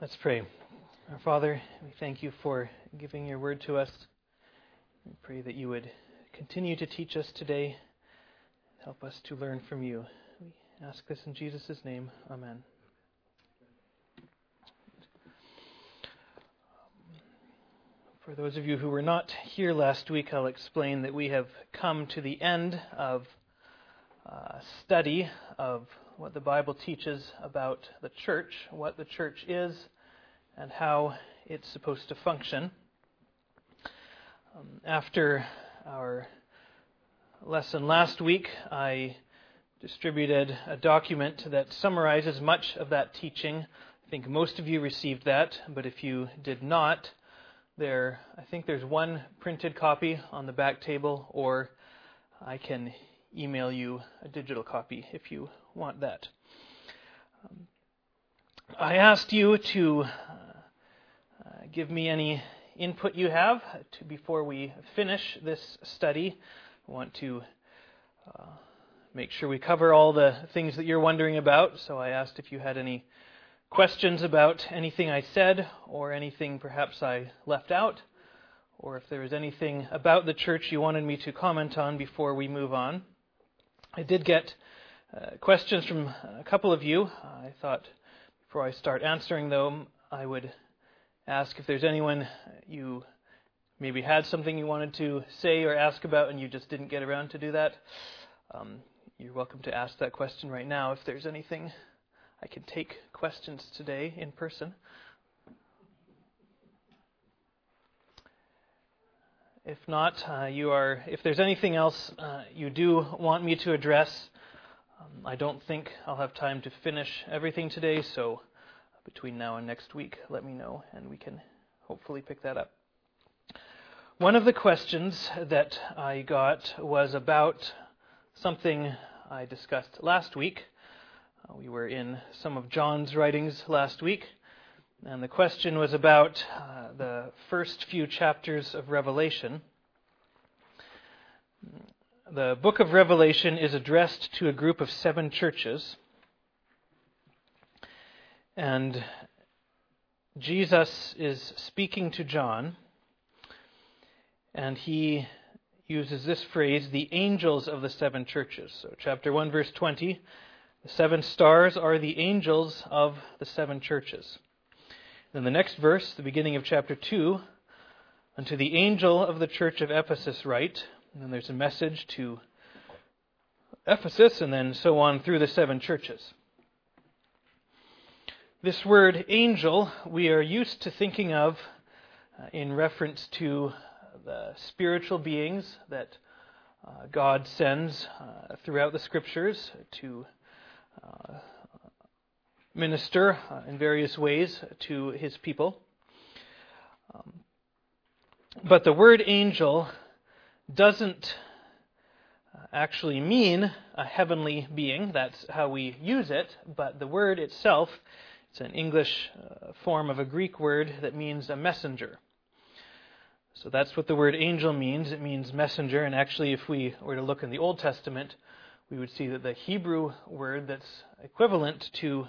Let's pray. Our Father, we thank you for giving your word to us. We pray that you would continue to teach us today. Help us to learn from you. We ask this in Jesus' name. Amen. For those of you who were not here last week, I'll explain that we have come to the end of study of what the Bible teaches about the church, what the church is, and how it's supposed to function. After our lesson last week, I distributed a document that summarizes much of that teaching. I think most of you received that, but if you did not, I think there's one printed copy on the back table, or I can email you a digital copy if you want that. I asked you to give me any input you have before we finish this study. I want to make sure we cover all the things that you're wondering about, so I asked if you had any questions about anything I said, or anything perhaps I left out, or if there was anything about the church you wanted me to comment on before we move on. I did get questions from a couple of you. I thought before I start answering them, I would ask if there's anyone you maybe had something you wanted to say or ask about and you just didn't get around to do that. You're welcome to ask that question right now. If there's anything, I can take questions today in person. If not, if there's anything else you do want me to address, I don't think I'll have time to finish everything today, so between now and next week, let me know, and we can hopefully pick that up. One of the questions that I got was about something I discussed last week. We were in some of John's writings last week, and the question was about the first few chapters of Revelation. The book of Revelation is addressed to a group of 7 churches, and Jesus is speaking to John, and he uses this phrase, the angels of the 7 churches. So chapter 1, verse 20, the 7 stars are the angels of the 7 churches. Then the next verse, the beginning of chapter 2, unto the angel of the church of Ephesus write, and then there's a message to Ephesus, and then so on through the 7 churches. This word angel we are used to thinking of in reference to the spiritual beings that God sends throughout the Scriptures to minister in various ways to his people. But the word angel doesn't actually mean a heavenly being. That's how we use it. But the word itself, it's an English form of a Greek word that means a messenger. So that's what the word angel means. It means messenger. And actually, if we were to look in the Old Testament, we would see that the Hebrew word that's equivalent to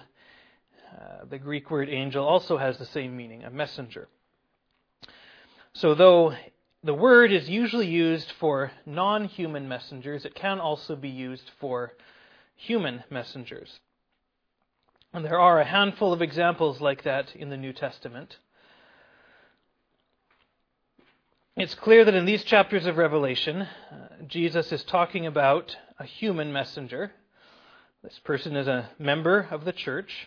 the Greek word angel also has the same meaning, a messenger. So though the word is usually used for non-human messengers, it can also be used for human messengers. And there are a handful of examples like that in the New Testament. It's clear that in these chapters of Revelation, Jesus is talking about a human messenger. This person is a member of the church,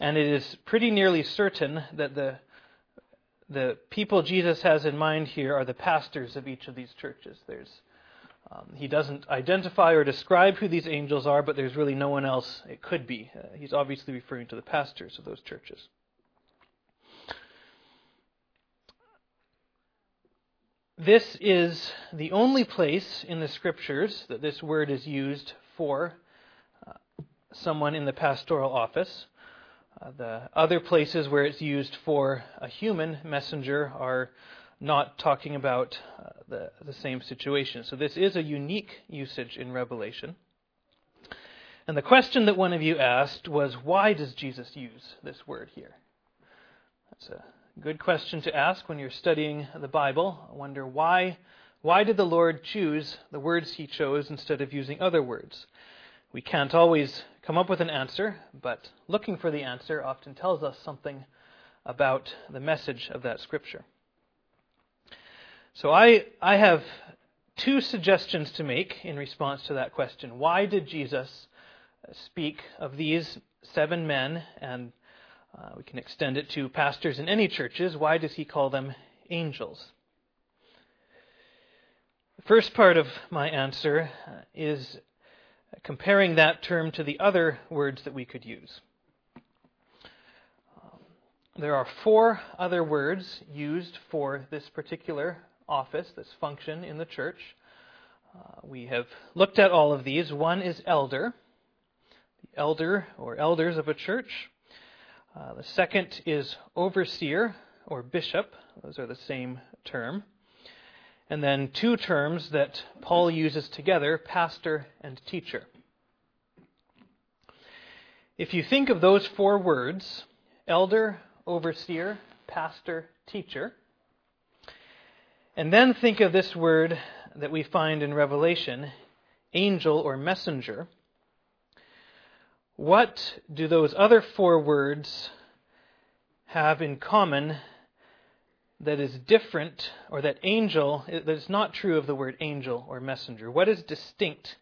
and it is pretty nearly certain that the people Jesus has in mind here are the pastors of each of these churches. He doesn't identify or describe who these angels are, but there's really no one else it could be. He's obviously referring to the pastors of those churches. This is the only place in the Scriptures that this word is used for someone in the pastoral office. The other places where it's used for a human messenger are not talking about the same situation. So this is a unique usage in Revelation. And the question that one of you asked was, why does Jesus use this word here? It's a good question to ask when you're studying the Bible. I wonder why did the Lord choose the words he chose instead of using other words? We can't always come up with an answer, but looking for the answer often tells us something about the message of that scripture. So I have two suggestions to make in response to that question. Why did Jesus speak of these 7 men, and we can extend it to pastors in any churches, why does he call them angels? The first part of my answer is comparing that term to the other words that we could use. There are 4 other words used for this particular office, this function in the church. We have looked at all of these. One is elder, the elder or elders of a church. The second is overseer or bishop. Those are the same term. And then 2 terms that Paul uses together, pastor and teacher. If you think of those 4 words, elder, overseer, pastor, teacher, and then think of this word that we find in Revelation, angel or messenger, what do those other 4 words have in common that is different, or that is not true of the word angel or messenger? What is distinct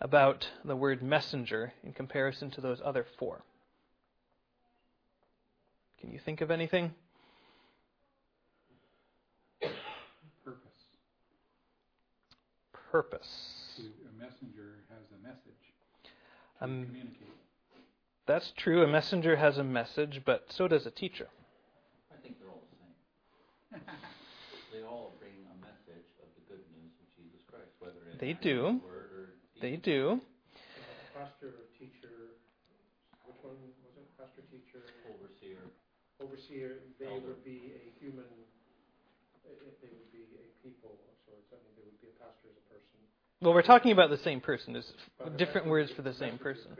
about the word messenger in comparison to those other 4? Can you think of anything? Purpose. A messenger has a message. Communicate. That's true. A messenger has a message, but so does a teacher. I think they're all the same. They all bring a message of the good news of Jesus Christ, whether it's word or teaching. They do. Pastor or teacher, which one was it? Pastor, teacher, overseer. They elder. Would be a human. They would be a people of sorts. I mean, they would be a pastor as a person. Well, we're talking about the same person. There's different words for the same person.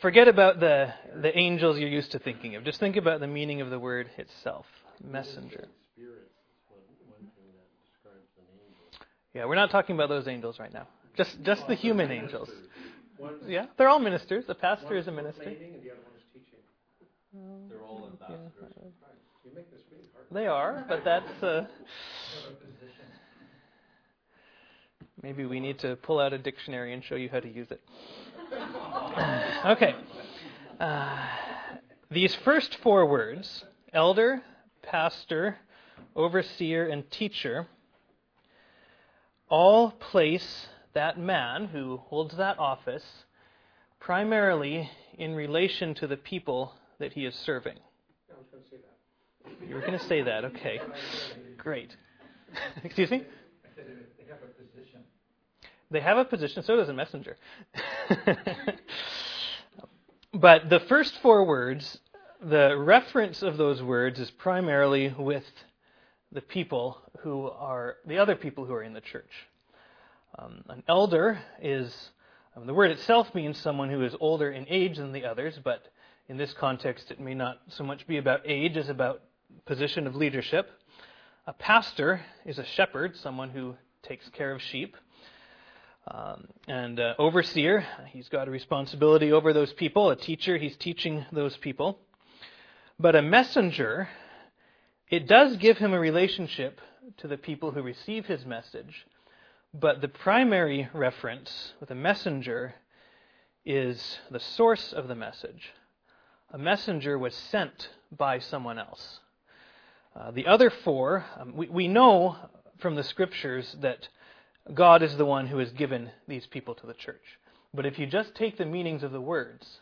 Forget about the angels you're used to thinking of. Just think about the meaning of the word itself, messenger. Yeah, we're not talking about those angels right now. Just the human angels. Yeah, they're all ministers. The pastor is a minister. And the other one is teaching. They're all ambassadors. They are, but that's maybe we need to pull out a dictionary and show you how to use it. Okay. These first 4 words, elder, pastor, overseer, and teacher, all place that man who holds that office primarily in relation to the people that he is serving. I was going to say that. You were going to say that, okay. Great. Excuse me? I said they have a position. They have a position, so does a messenger. But the first 4 words, the reference of those words is primarily with the other people who are in the church. An elder is, the word itself means someone who is older in age than the others, but in this context, it may not so much be about age as about position of leadership. A pastor is a shepherd, someone who takes care of sheep. And overseer, he's got a responsibility over those people. A teacher, he's teaching those people. But a messenger, it does give him a relationship to the people who receive his message. But the primary reference with a messenger is the source of the message. A messenger was sent by someone else. The other 4, we know from the scriptures that God is the one who has given these people to the church. But if you just take the meanings of the words,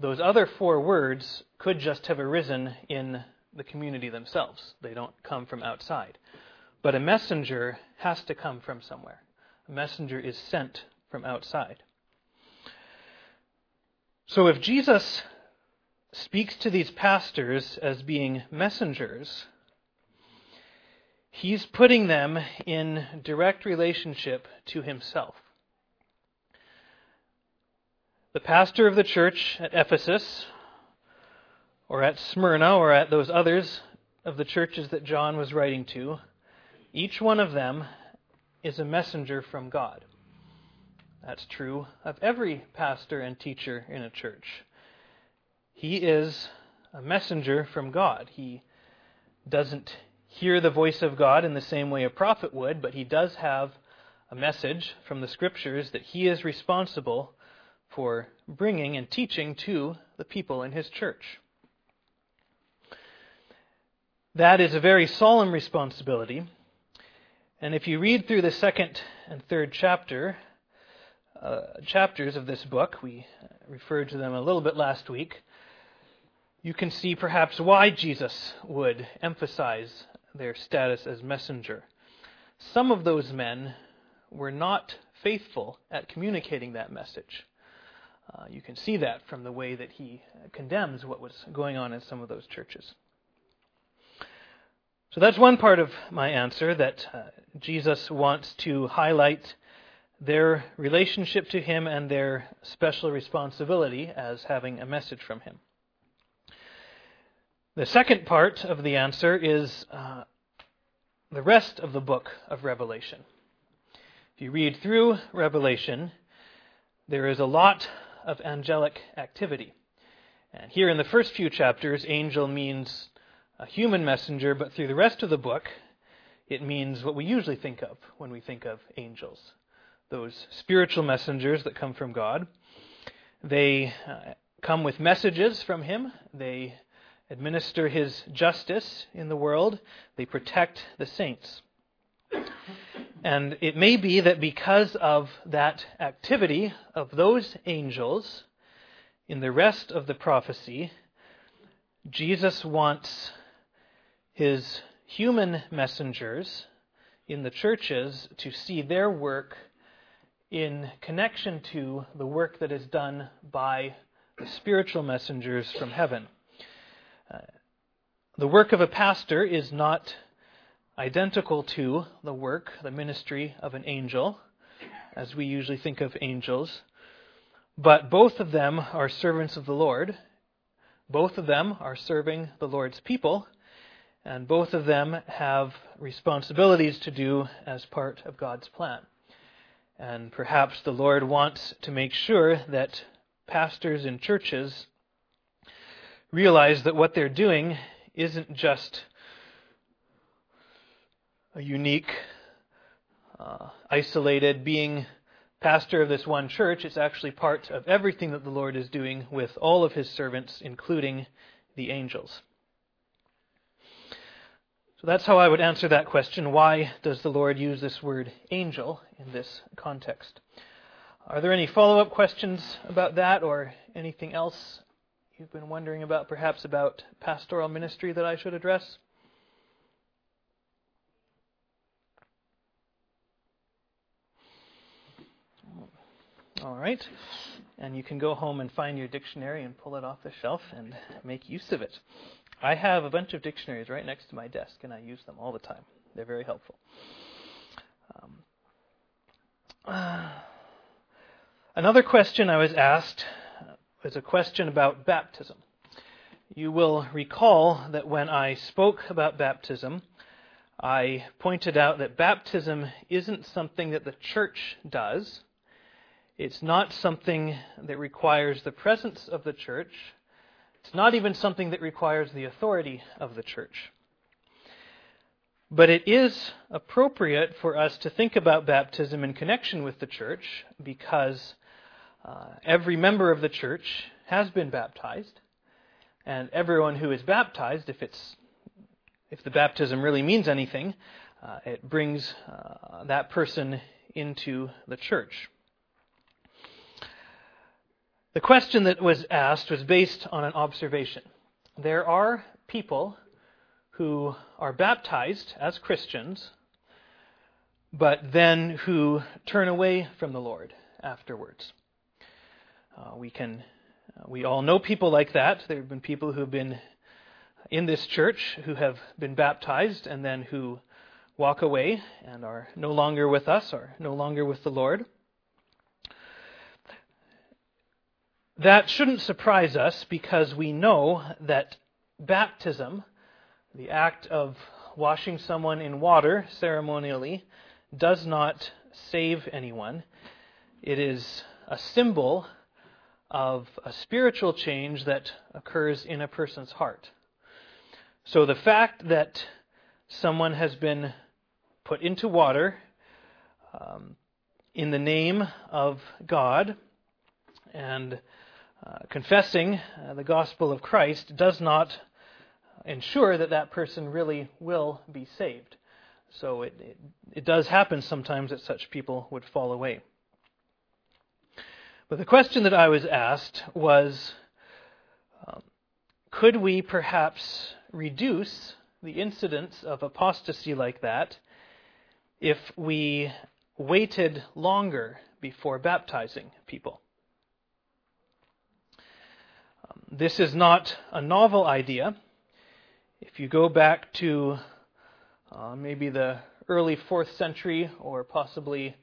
those other 4 words could just have arisen in the community themselves. They don't come from outside. But a messenger has to come from somewhere. A messenger is sent from outside. So if Jesus speaks to these pastors as being messengers, he's putting them in direct relationship to himself. the pastor of the church at Ephesus, or at Smyrna, or at those others of the churches that John was writing to, each one of them is a messenger from God. That's true of every pastor and teacher in a church. He is a messenger from God. He doesn't hear the voice of God in the same way a prophet would, but he does have a message from the Scriptures that he is responsible for bringing and teaching to the people in his church. That is a very solemn responsibility. And if you read through the second and third chapters of this book, we referred to them a little bit last week, you can see perhaps why Jesus would emphasize their status as messenger. Some of those men were not faithful at communicating that message. You can see that from the way that he condemns what was going on in some of those churches. So that's one part of my answer, that Jesus wants to highlight their relationship to him and their special responsibility as having a message from him. The second part of the answer is the rest of the book of Revelation. If you read through Revelation, there is a lot of angelic activity. And here in the first few chapters, angel means a human messenger, but through the rest of the book, it means what we usually think of when we think of angels. Those spiritual messengers that come from God. They come with messages from him. They administer his justice in the world. They protect the saints. And it may be that because of that activity of those angels in the rest of the prophecy, Jesus wants his human messengers in the churches to see their work in connection to the work that is done by the spiritual messengers from heaven. The work of a pastor is not identical to the work, the ministry of an angel, as we usually think of angels, but both of them are servants of the Lord. Both of them are serving the Lord's people, and both of them have responsibilities to do as part of God's plan. And perhaps the Lord wants to make sure that pastors in churches realize that what they're doing isn't just a unique, isolated being pastor of this one church. It's actually part of everything that the Lord is doing with all of his servants, including the angels. So that's how I would answer that question. Why does the Lord use this word angel in this context? Are there any follow-up questions about that or anything else you've been wondering about, perhaps about pastoral ministry that I should address? All right, and you can go home and find your dictionary and pull it off the shelf and make use of it. I have a bunch of dictionaries right next to my desk, and I use them all the time. They're very helpful. Another question I was asked was a question about baptism. You will recall that when I spoke about baptism, I pointed out that baptism isn't something that the church does. It's not something that requires the presence of the church. It's not even something that requires the authority of the church. But it is appropriate for us to think about baptism in connection with the church because every member of the church has been baptized, and everyone who is baptized, if the baptism really means anything, it brings that person into the church. The question that was asked was based on an observation. There are people who are baptized as Christians, but then who turn away from the Lord afterwards. We all know people like that. There have been people who have been in this church who have been baptized and then who walk away and are no longer with us or no longer with the Lord. That shouldn't surprise us because we know that baptism, the act of washing someone in water ceremonially, does not save anyone. It is a symbol of a spiritual change that occurs in a person's heart. So the fact that someone has been put into water in the name of God and confessing the gospel of Christ does not ensure that that person really will be saved. So it does happen sometimes that such people would fall away. But the question that I was asked was, could we perhaps reduce the incidence of apostasy like that if we waited longer before baptizing people? This is not a novel idea. If you go back to maybe the early 4th century or possibly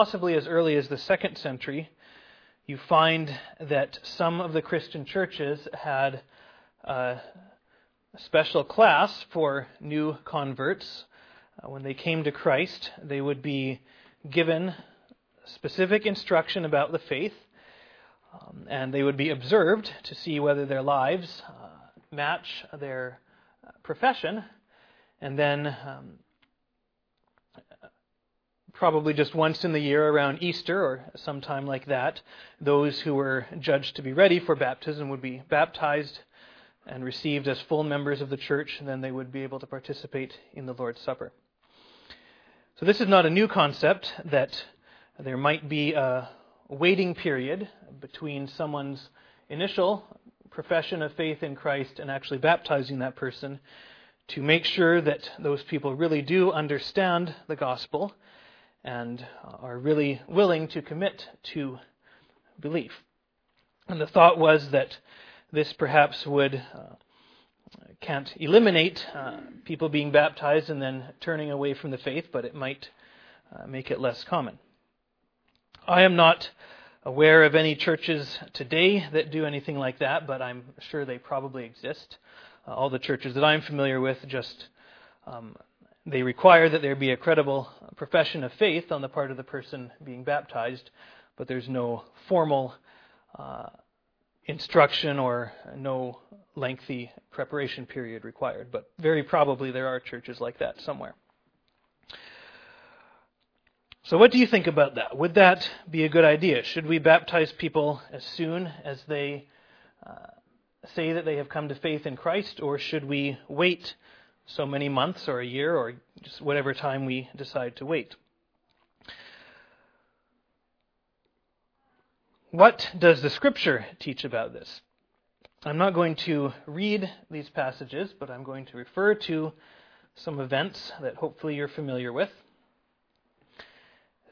as early as the 2nd century, you find that some of the Christian churches had a special class for new converts. When they came to Christ, they would be given specific instruction about the faith, and they would be observed to see whether their lives match their profession, and then probably just once in the year around Easter or sometime like that, those who were judged to be ready for baptism would be baptized and received as full members of the church, and then they would be able to participate in the Lord's Supper. So this is not a new concept that there might be a waiting period between someone's initial profession of faith in Christ and actually baptizing that person to make sure that those people really do understand the gospel and are really willing to commit to belief. And the thought was that this perhaps can't eliminate people being baptized and then turning away from the faith, but it might make it less common. I am not aware of any churches today that do anything like that, but I'm sure they probably exist. All the churches that I'm familiar with just they require that there be a credible profession of faith on the part of the person being baptized, but there's no formal instruction or no lengthy preparation period required. But very probably there are churches like that somewhere. So what do you think about that? Would that be a good idea? Should we baptize people as soon as they say that they have come to faith in Christ, or should we wait so many months or a year or just whatever time we decide to wait? What does the Scripture teach about this? I'm not going to read these passages, but I'm going to refer to some events that hopefully you're familiar with.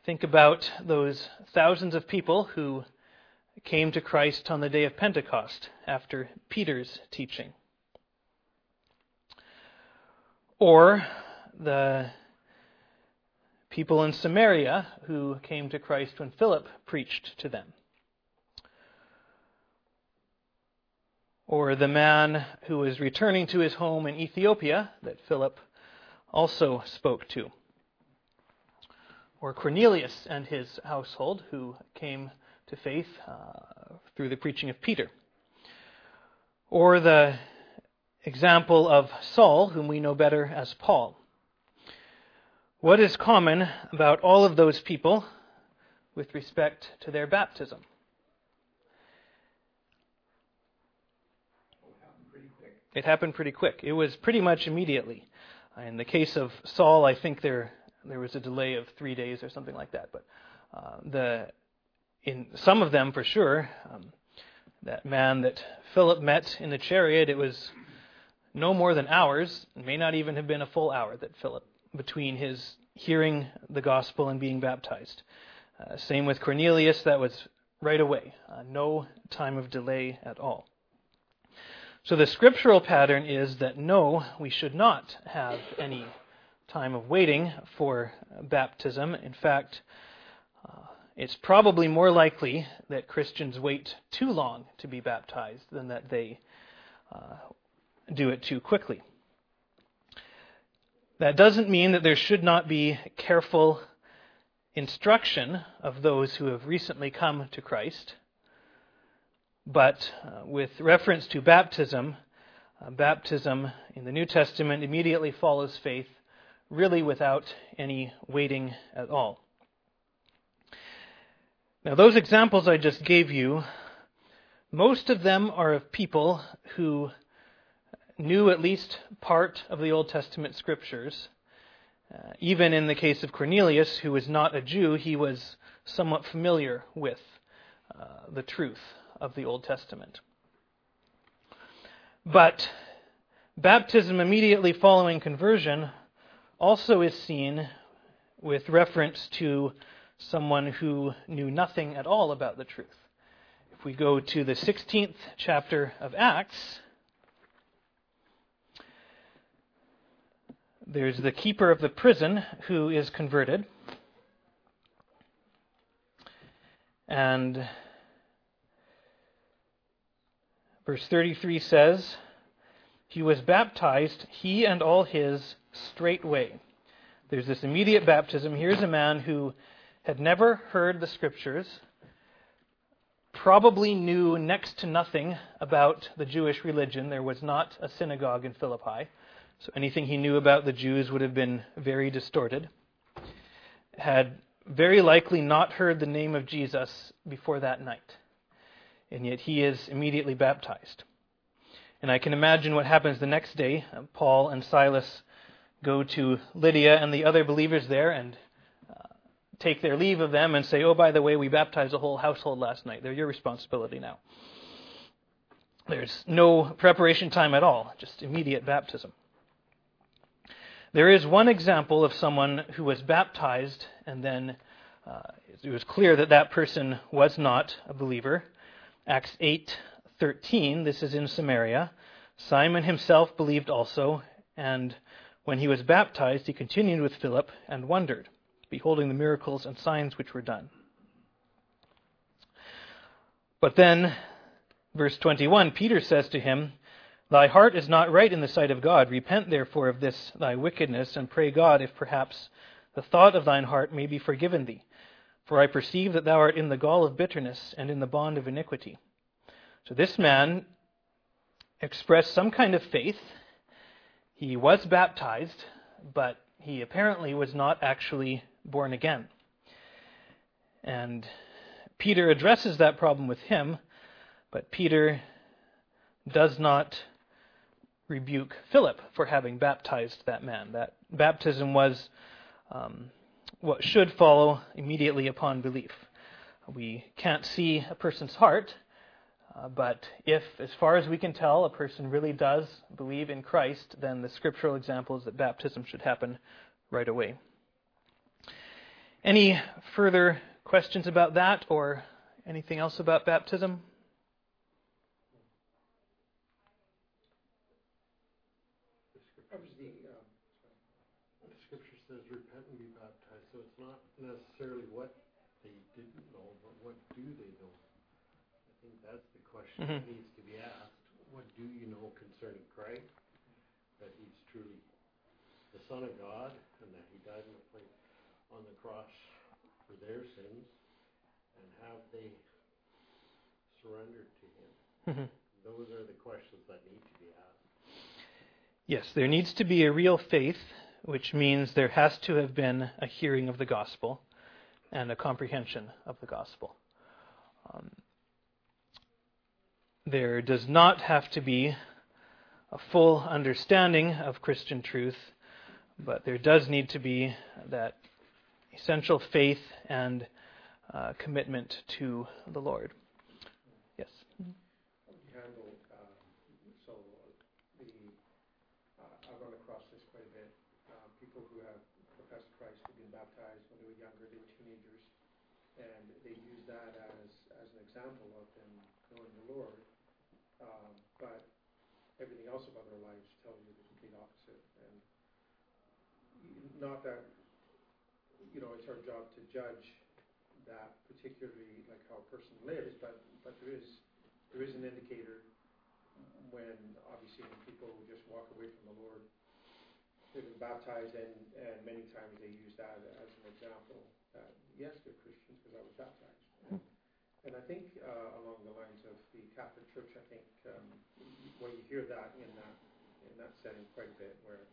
Think about those thousands of people who came to Christ on the day of Pentecost after Peter's teaching. Or the people in Samaria who came to Christ when Philip preached to them. Or the man who was returning to his home in Ethiopia that Philip also spoke to. Or Cornelius and his household who came to faith through the preaching of Peter. Or the example of Saul, whom we know better as Paul. What is common about all of those people with respect to their baptism? It happened pretty quick. It was pretty much immediately. In the case of Saul, I think there was a delay of 3 days or something like that. But in some of them, for sure, that man that Philip met in the chariot, it was no more than hours, may not even have been a full hour that Philip, between his hearing the gospel and being baptized. Same with Cornelius, that was right away. No time of delay at all. So the scriptural pattern is that no, we should not have any time of waiting for baptism. In fact, It's probably more likely that Christians wait too long to be baptized than that they do it too quickly. That doesn't mean that there should not be careful instruction of those who have recently come to Christ. But with reference to baptism, baptism in the New Testament immediately follows faith, really without any waiting at all. Now, those examples I just gave you, most of them are of people who knew at least part of the Old Testament scriptures. Even in the case of Cornelius, who was not a Jew, he was somewhat familiar with the truth of the Old Testament. But baptism immediately following conversion also is seen with reference to someone who knew nothing at all about the truth. If we go to the 16th chapter of Acts, there's the keeper of the prison who is converted, and verse 33 says, "He was baptized, he and all his, straightway." There's this immediate baptism. Here's a man who had never heard the scriptures, probably knew next to nothing about the Jewish religion. There was not a synagogue in Philippi, so anything he knew about the Jews would have been very distorted. Had very likely not heard the name of Jesus before that night, and yet he is immediately baptized. And I can imagine what happens the next day. Paul and Silas go to Lydia and the other believers there and take their leave of them and say, "Oh, by the way, we baptized a whole household last night. They're your responsibility now." There's no preparation time at all, just immediate baptism. There is one example of someone who was baptized and then it was clear that that person was not a believer. Acts 8:13, this is in Samaria. "Simon himself believed also, and when he was baptized, he continued with Philip and wondered, beholding the miracles and signs which were done." But then, verse 21, Peter says to him, "Thy heart is not right in the sight of God. Repent therefore of this thy wickedness, and pray God if perhaps the thought of thine heart may be forgiven thee. For I perceive that thou art in the gall of bitterness and in the bond of iniquity." So this man expressed some kind of faith. He was baptized, but he apparently was not actually born again. And Peter addresses that problem with him, but Peter does not rebuke Philip for having baptized that man. That baptism was what should follow immediately upon belief. We can't see a person's heart, but if, as far as we can tell, a person really does believe in Christ, then the scriptural example is that baptism should happen right away. Any further questions about that or anything else about baptism? Necessarily what they didn't know, but what do they know? I think that's the question that needs to be asked. What do you know concerning Christ? That he's truly the Son of God, and that he died on the cross for their sins, and have they surrendered to him? Those are the questions that need to be asked. Yes, there needs to be a real faith, which means there has to have been a hearing of the gospel and a comprehension of the gospel. There does not have to be a full understanding of Christian truth, but there does need to be that essential faith and commitment to the Lord. Yes? Example of them knowing the Lord, but everything else about their lives tells you the complete opposite. And not that, you know, it's our job to judge that particularly, like how a person lives, but there is an indicator when, obviously, when people just walk away from the Lord. They've been baptized, and many times they use that as an example that, yes, they're Christians because I was baptized. And I think along the lines of the Catholic Church, I think well, you hear that in that setting quite a bit where,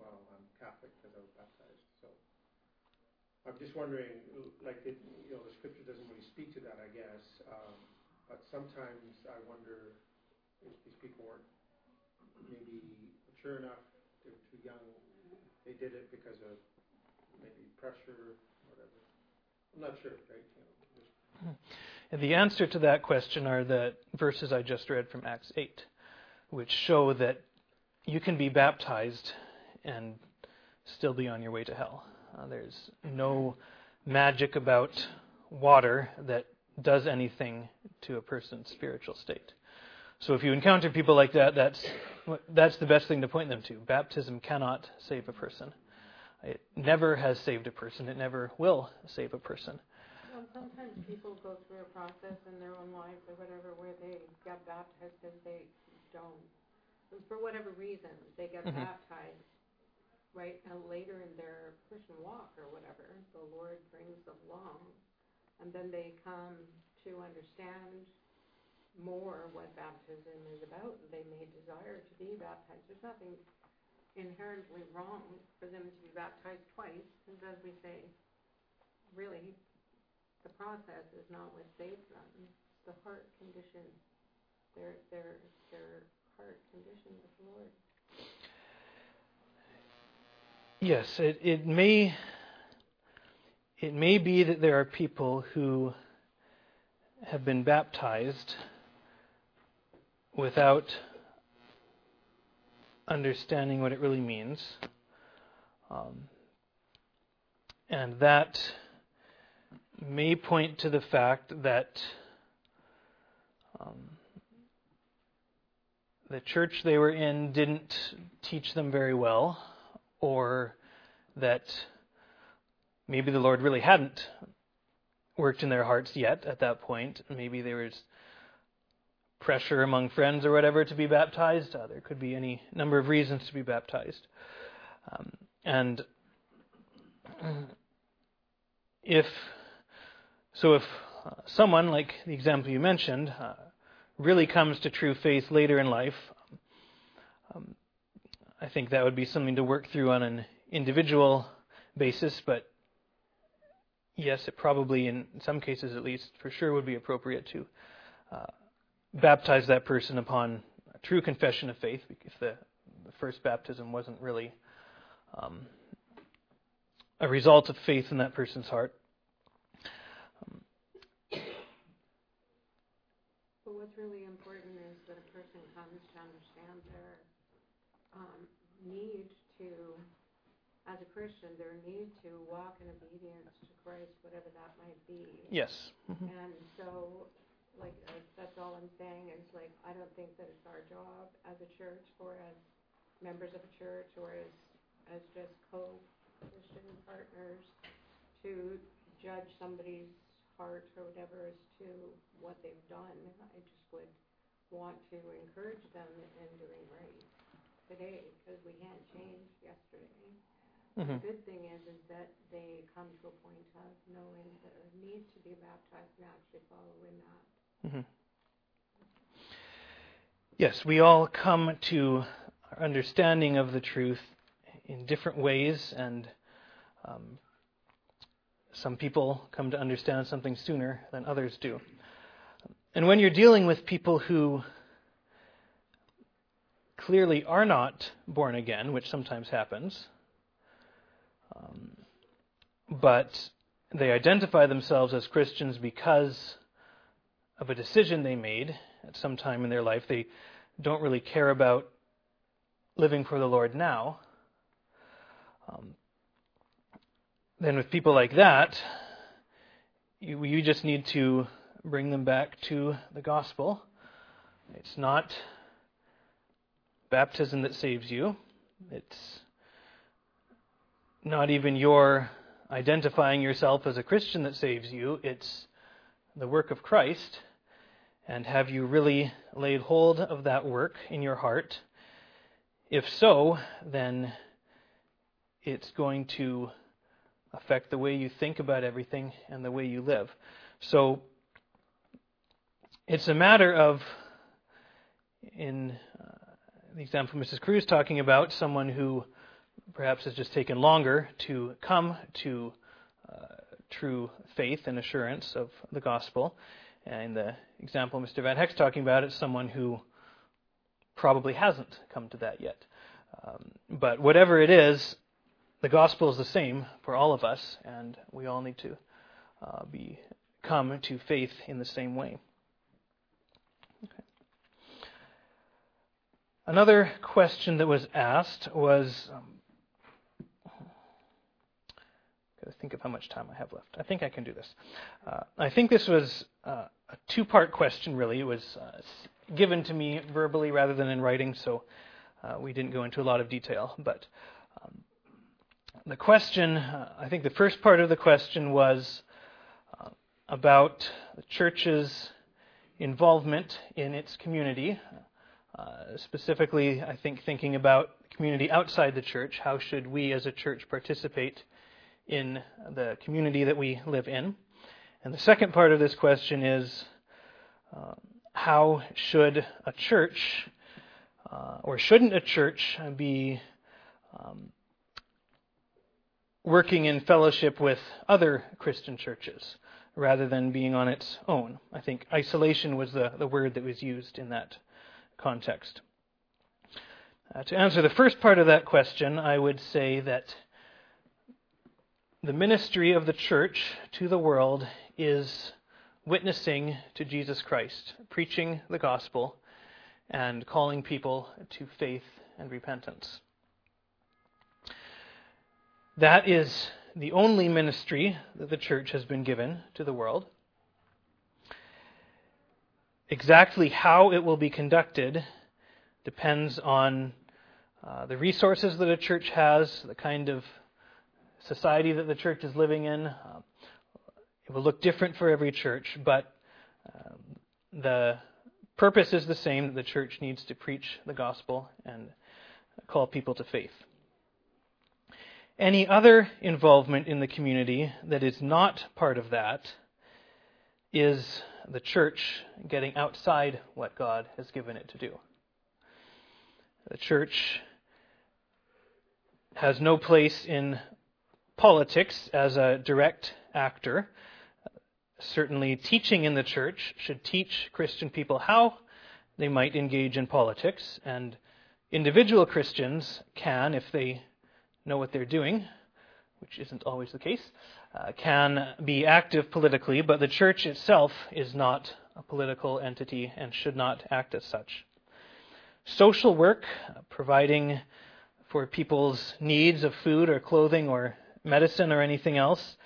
well, I'm Catholic because I was baptized. So I'm just wondering, like, the Scripture doesn't really speak to that, I guess. But sometimes I wonder if these people weren't maybe mature enough, they were too young, they did it because of maybe pressure or whatever. I'm not sure, right? And the answer to that question are the verses I just read from Acts 8, which show that you can be baptized and still be on your way to hell. There's no magic about water that does anything to a person's spiritual state. So if you encounter people like that, that's the best thing to point them to. Baptism cannot save a person. It never has saved a person. It never will save a person. Well, sometimes people go through a process in their own life or whatever where they get baptized because they don't. For whatever reason, they get baptized, right? And later in their Christian walk or whatever, the Lord brings them along. And then they come to understand more what baptism is about. They may desire to be baptized. There's nothing inherently wrong for them to be baptized twice, because, as we say, really the process is not what saves them. It's the heart condition, their heart condition with the Lord. Yes, it may be that there are people who have been baptized without understanding what it really means. And that may point to the fact that the church they were in didn't teach them very well, or that maybe the Lord really hadn't worked in their hearts yet at that point. Maybe there was pressure among friends or whatever to be baptized. There could be any number of reasons to be baptized. And if someone, like the example you mentioned, really comes to true faith later in life, I think that would be something to work through on an individual basis, but yes, it probably, in some cases at least, for sure would be appropriate to baptize that person upon a true confession of faith, if the first baptism wasn't really a result of faith in that person's heart. But what's really important is that a person comes to understand their need to, as a Christian, their need to walk in obedience to Christ, whatever that might be. Yes. Mm-hmm. And so, like, that's all I'm saying is, like, I don't think that it's our job as a church or as members of a church or as just co-Christian partners to judge somebody's heart or whatever as to what they've done. I just would want to encourage them in doing right today, because we can't change yesterday. Mm-hmm. The good thing is that they come to a point of knowing that they need to be baptized and actually follow in that. Mm-hmm. Yes, we all come to our understanding of the truth in different ways, and some people come to understand something sooner than others do. And when you're dealing with people who clearly are not born again, which sometimes happens, but they identify themselves as Christians because of a decision they made at some time in their life. They don't really care about living for the Lord now. Then with people like that, you just need to bring them back to the gospel. It's not baptism that saves you. It's not even your identifying yourself as a Christian that saves you. It's the work of Christ. And have you really laid hold of that work in your heart? If so, then it's going to affect the way you think about everything and the way you live. So it's a matter of, in the example Mrs. Cruz talking about, someone who perhaps has just taken longer to come to true faith and assurance of the gospel. And the example Mr. Van Heck's talking about is someone who probably hasn't come to that yet. But whatever it is, the gospel is the same for all of us, and we all need to come to faith in the same way. Okay. Another question that was asked was, I've got to think of how much time I have left. I think I can do this. I think this was a two-part question, really. It was given to me verbally rather than in writing, so we didn't go into a lot of detail, but the question, I think the first part of the question was about the church's involvement in its community, specifically, I think, thinking about community outside the church. How should we as a church participate in the community that we live in? And the second part of this question is, how should a church, or shouldn't a church, be working in fellowship with other Christian churches rather than being on its own? I think isolation was the word that was used in that context. To answer the first part of that question, I would say that the ministry of the church to the world is witnessing to Jesus Christ, preaching the gospel, and calling people to faith and repentance. That is the only ministry that the church has been given to the world. Exactly how it will be conducted depends on the resources that a church has, the kind of society that the church is living in. It will look different for every church, but the purpose is the same, that the church needs to preach the gospel and call people to faith. Any other involvement in the community that is not part of that is the church getting outside what God has given it to do. The church has no place in politics as a direct actor. Certainly, teaching in the church should teach Christian people how they might engage in politics, and individual Christians can, if they know what they're doing, which isn't always the case, can be active politically, but the church itself is not a political entity and should not act as such. Social work, providing for people's needs of food or clothing or medicine or anything else,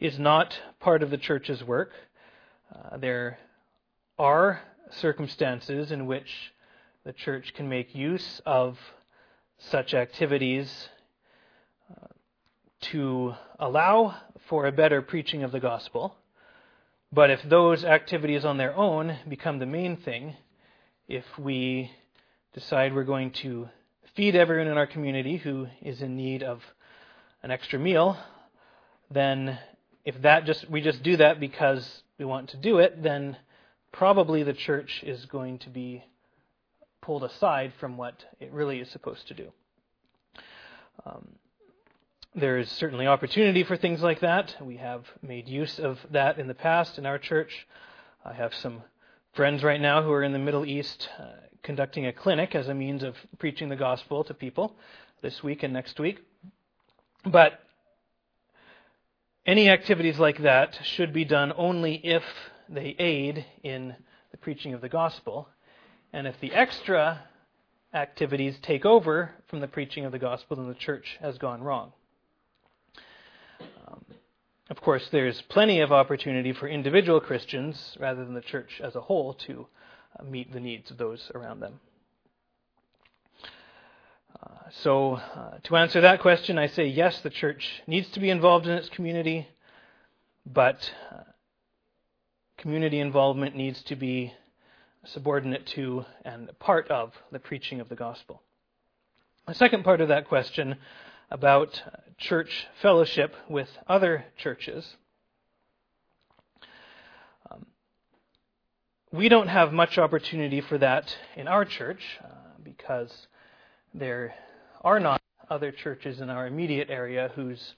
is not part of the church's work. There are circumstances in which the church can make use of such activities to allow for a better preaching of the gospel. But if those activities on their own become the main thing, if we decide we're going to feed everyone in our community who is in need of an extra meal, then if that we just do that because we want to do it, then probably the church is going to be pulled aside from what it really is supposed to do. There is certainly opportunity for things like that. We have made use of that in the past in our church. I have some friends right now who are in the Middle East conducting a clinic as a means of preaching the gospel to people this week and next week. But any activities like that should be done only if they aid in the preaching of the gospel. And if the extra activities take over from the preaching of the gospel, then the church has gone wrong. Of course, there's plenty of opportunity for individual Christians, rather than the church as a whole, to meet the needs of those around them. So to answer that question, I say yes, the church needs to be involved in its community, but community involvement needs to be subordinate to and part of the preaching of the gospel. The second part of that question about church fellowship with other churches. We don't have much opportunity for that in our church because there are not other churches in our immediate area whose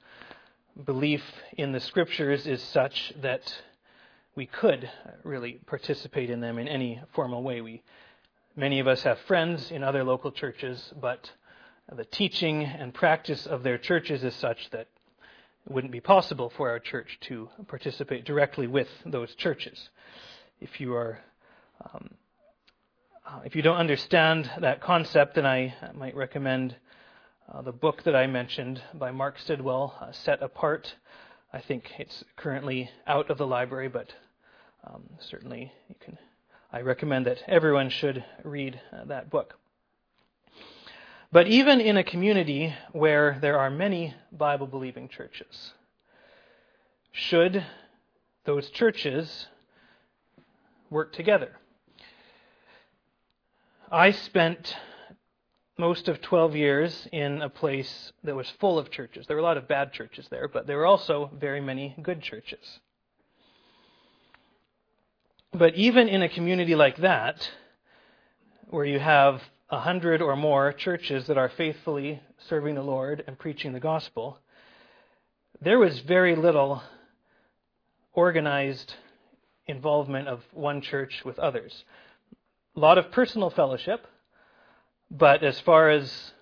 belief in the scriptures is such that we could really participate in them in any formal way. Many of us have friends in other local churches, but the teaching and practice of their churches is such that it wouldn't be possible for our church to participate directly with those churches. If you don't understand that concept, then I might recommend the book that I mentioned by Mark Sidwell, Set Apart. I think it's currently out of the library, but certainly I recommend that everyone should read that book. But even in a community where there are many Bible-believing churches, should those churches work together? I spent most of 12 years in a place that was full of churches. There were a lot of bad churches there, but there were also very many good churches. But even in a community like that, where you have 100 or more churches that are faithfully serving the Lord and preaching the gospel, there was very little organized involvement of one church with others. A lot of personal fellowship, but as far as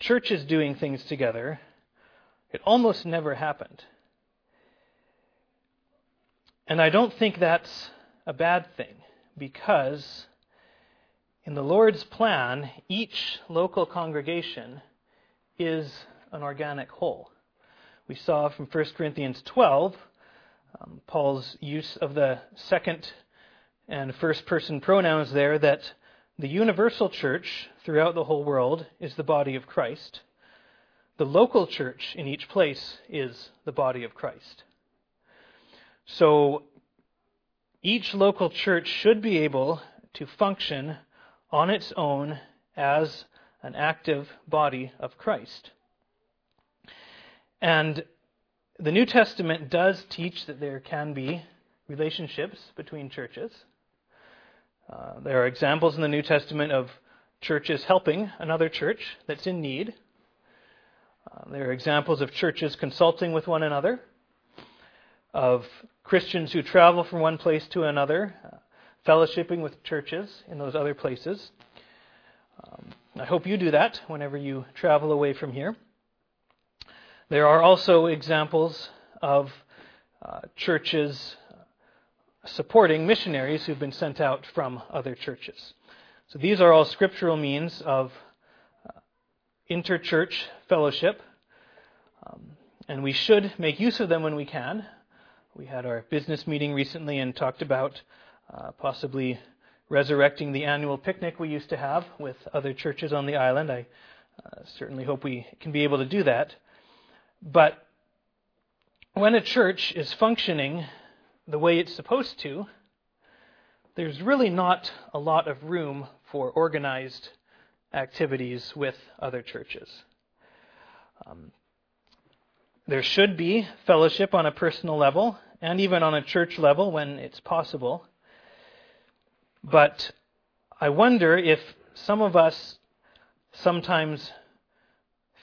churches doing things together, it almost never happened. And I don't think that's a bad thing, because in the Lord's plan, each local congregation is an organic whole. We saw from 1 Corinthians 12 Paul's use of the second and first-person pronouns there, that the universal church throughout the whole world is the body of Christ. The local church in each place is the body of Christ. So each local church should be able to function on its own as an active body of Christ. And the New Testament does teach that there can be relationships between churches. There are examples in the New Testament of churches helping another church that's in need. There are examples of churches consulting with one another, of Christians who travel from one place to another, fellowshipping with churches in those other places. I hope you do that whenever you travel away from here. There are also examples of churches supporting missionaries who've been sent out from other churches. So these are all scriptural means of interchurch fellowship, and we should make use of them when we can. We had our business meeting recently and talked about possibly resurrecting the annual picnic we used to have with other churches on the island. I certainly hope we can be able to do that. But when a church is functioning the way it's supposed to, there's really not a lot of room for organized activities with other churches. There should be fellowship on a personal level and even on a church level when it's possible. But I wonder if some of us sometimes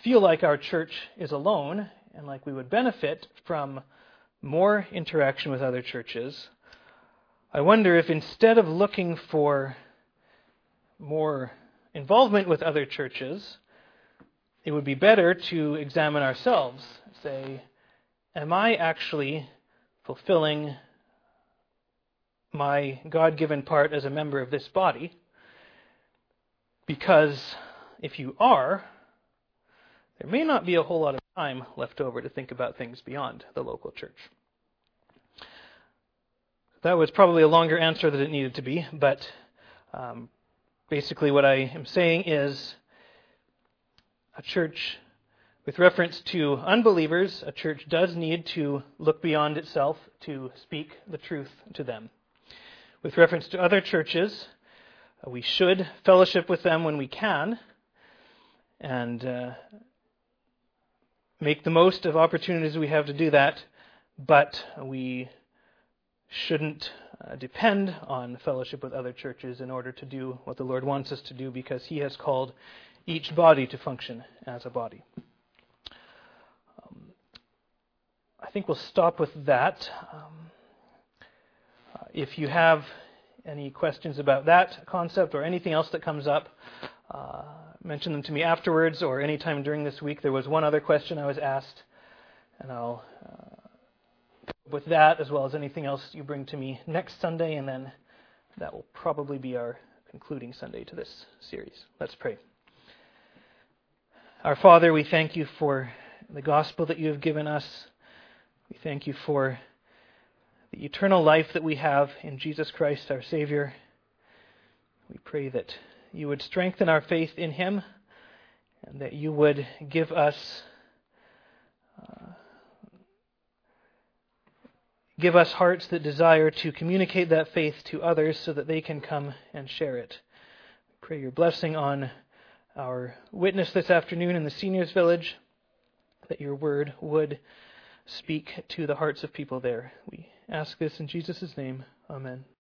feel like our church is alone and like we would benefit from more interaction with other churches. I wonder if instead of looking for more involvement with other churches, it would be better to examine ourselves and say, am I actually fulfilling my God-given part as a member of this body? Because if you are, there may not be a whole lot of time left over to think about things beyond the local church. That was probably a longer answer than it needed to be, but basically what I am saying is a church with reference to unbelievers, a church does need to look beyond itself to speak the truth to them. With reference to other churches, we should fellowship with them when we can and make the most of opportunities we have to do that, but we shouldn't depend on fellowship with other churches in order to do what the Lord wants us to do, because He has called each body to function as a body. I think we'll stop with that. If you have any questions about that concept or anything else that comes up, mention them to me afterwards or any time during this week. There was one other question I was asked, and I'll with that as well as anything else you bring to me next Sunday, and then that will probably be our concluding Sunday to this series. Let's pray. Our Father, we thank You for the gospel that You have given us. We thank You for the eternal life that we have in Jesus Christ, our Savior. We pray that You would strengthen our faith in Him, and that You would give us hearts that desire to communicate that faith to others so that they can come and share it. We pray Your blessing on our witness this afternoon in the seniors' village, that Your word would speak to the hearts of people there. We ask this in Jesus' name. Amen.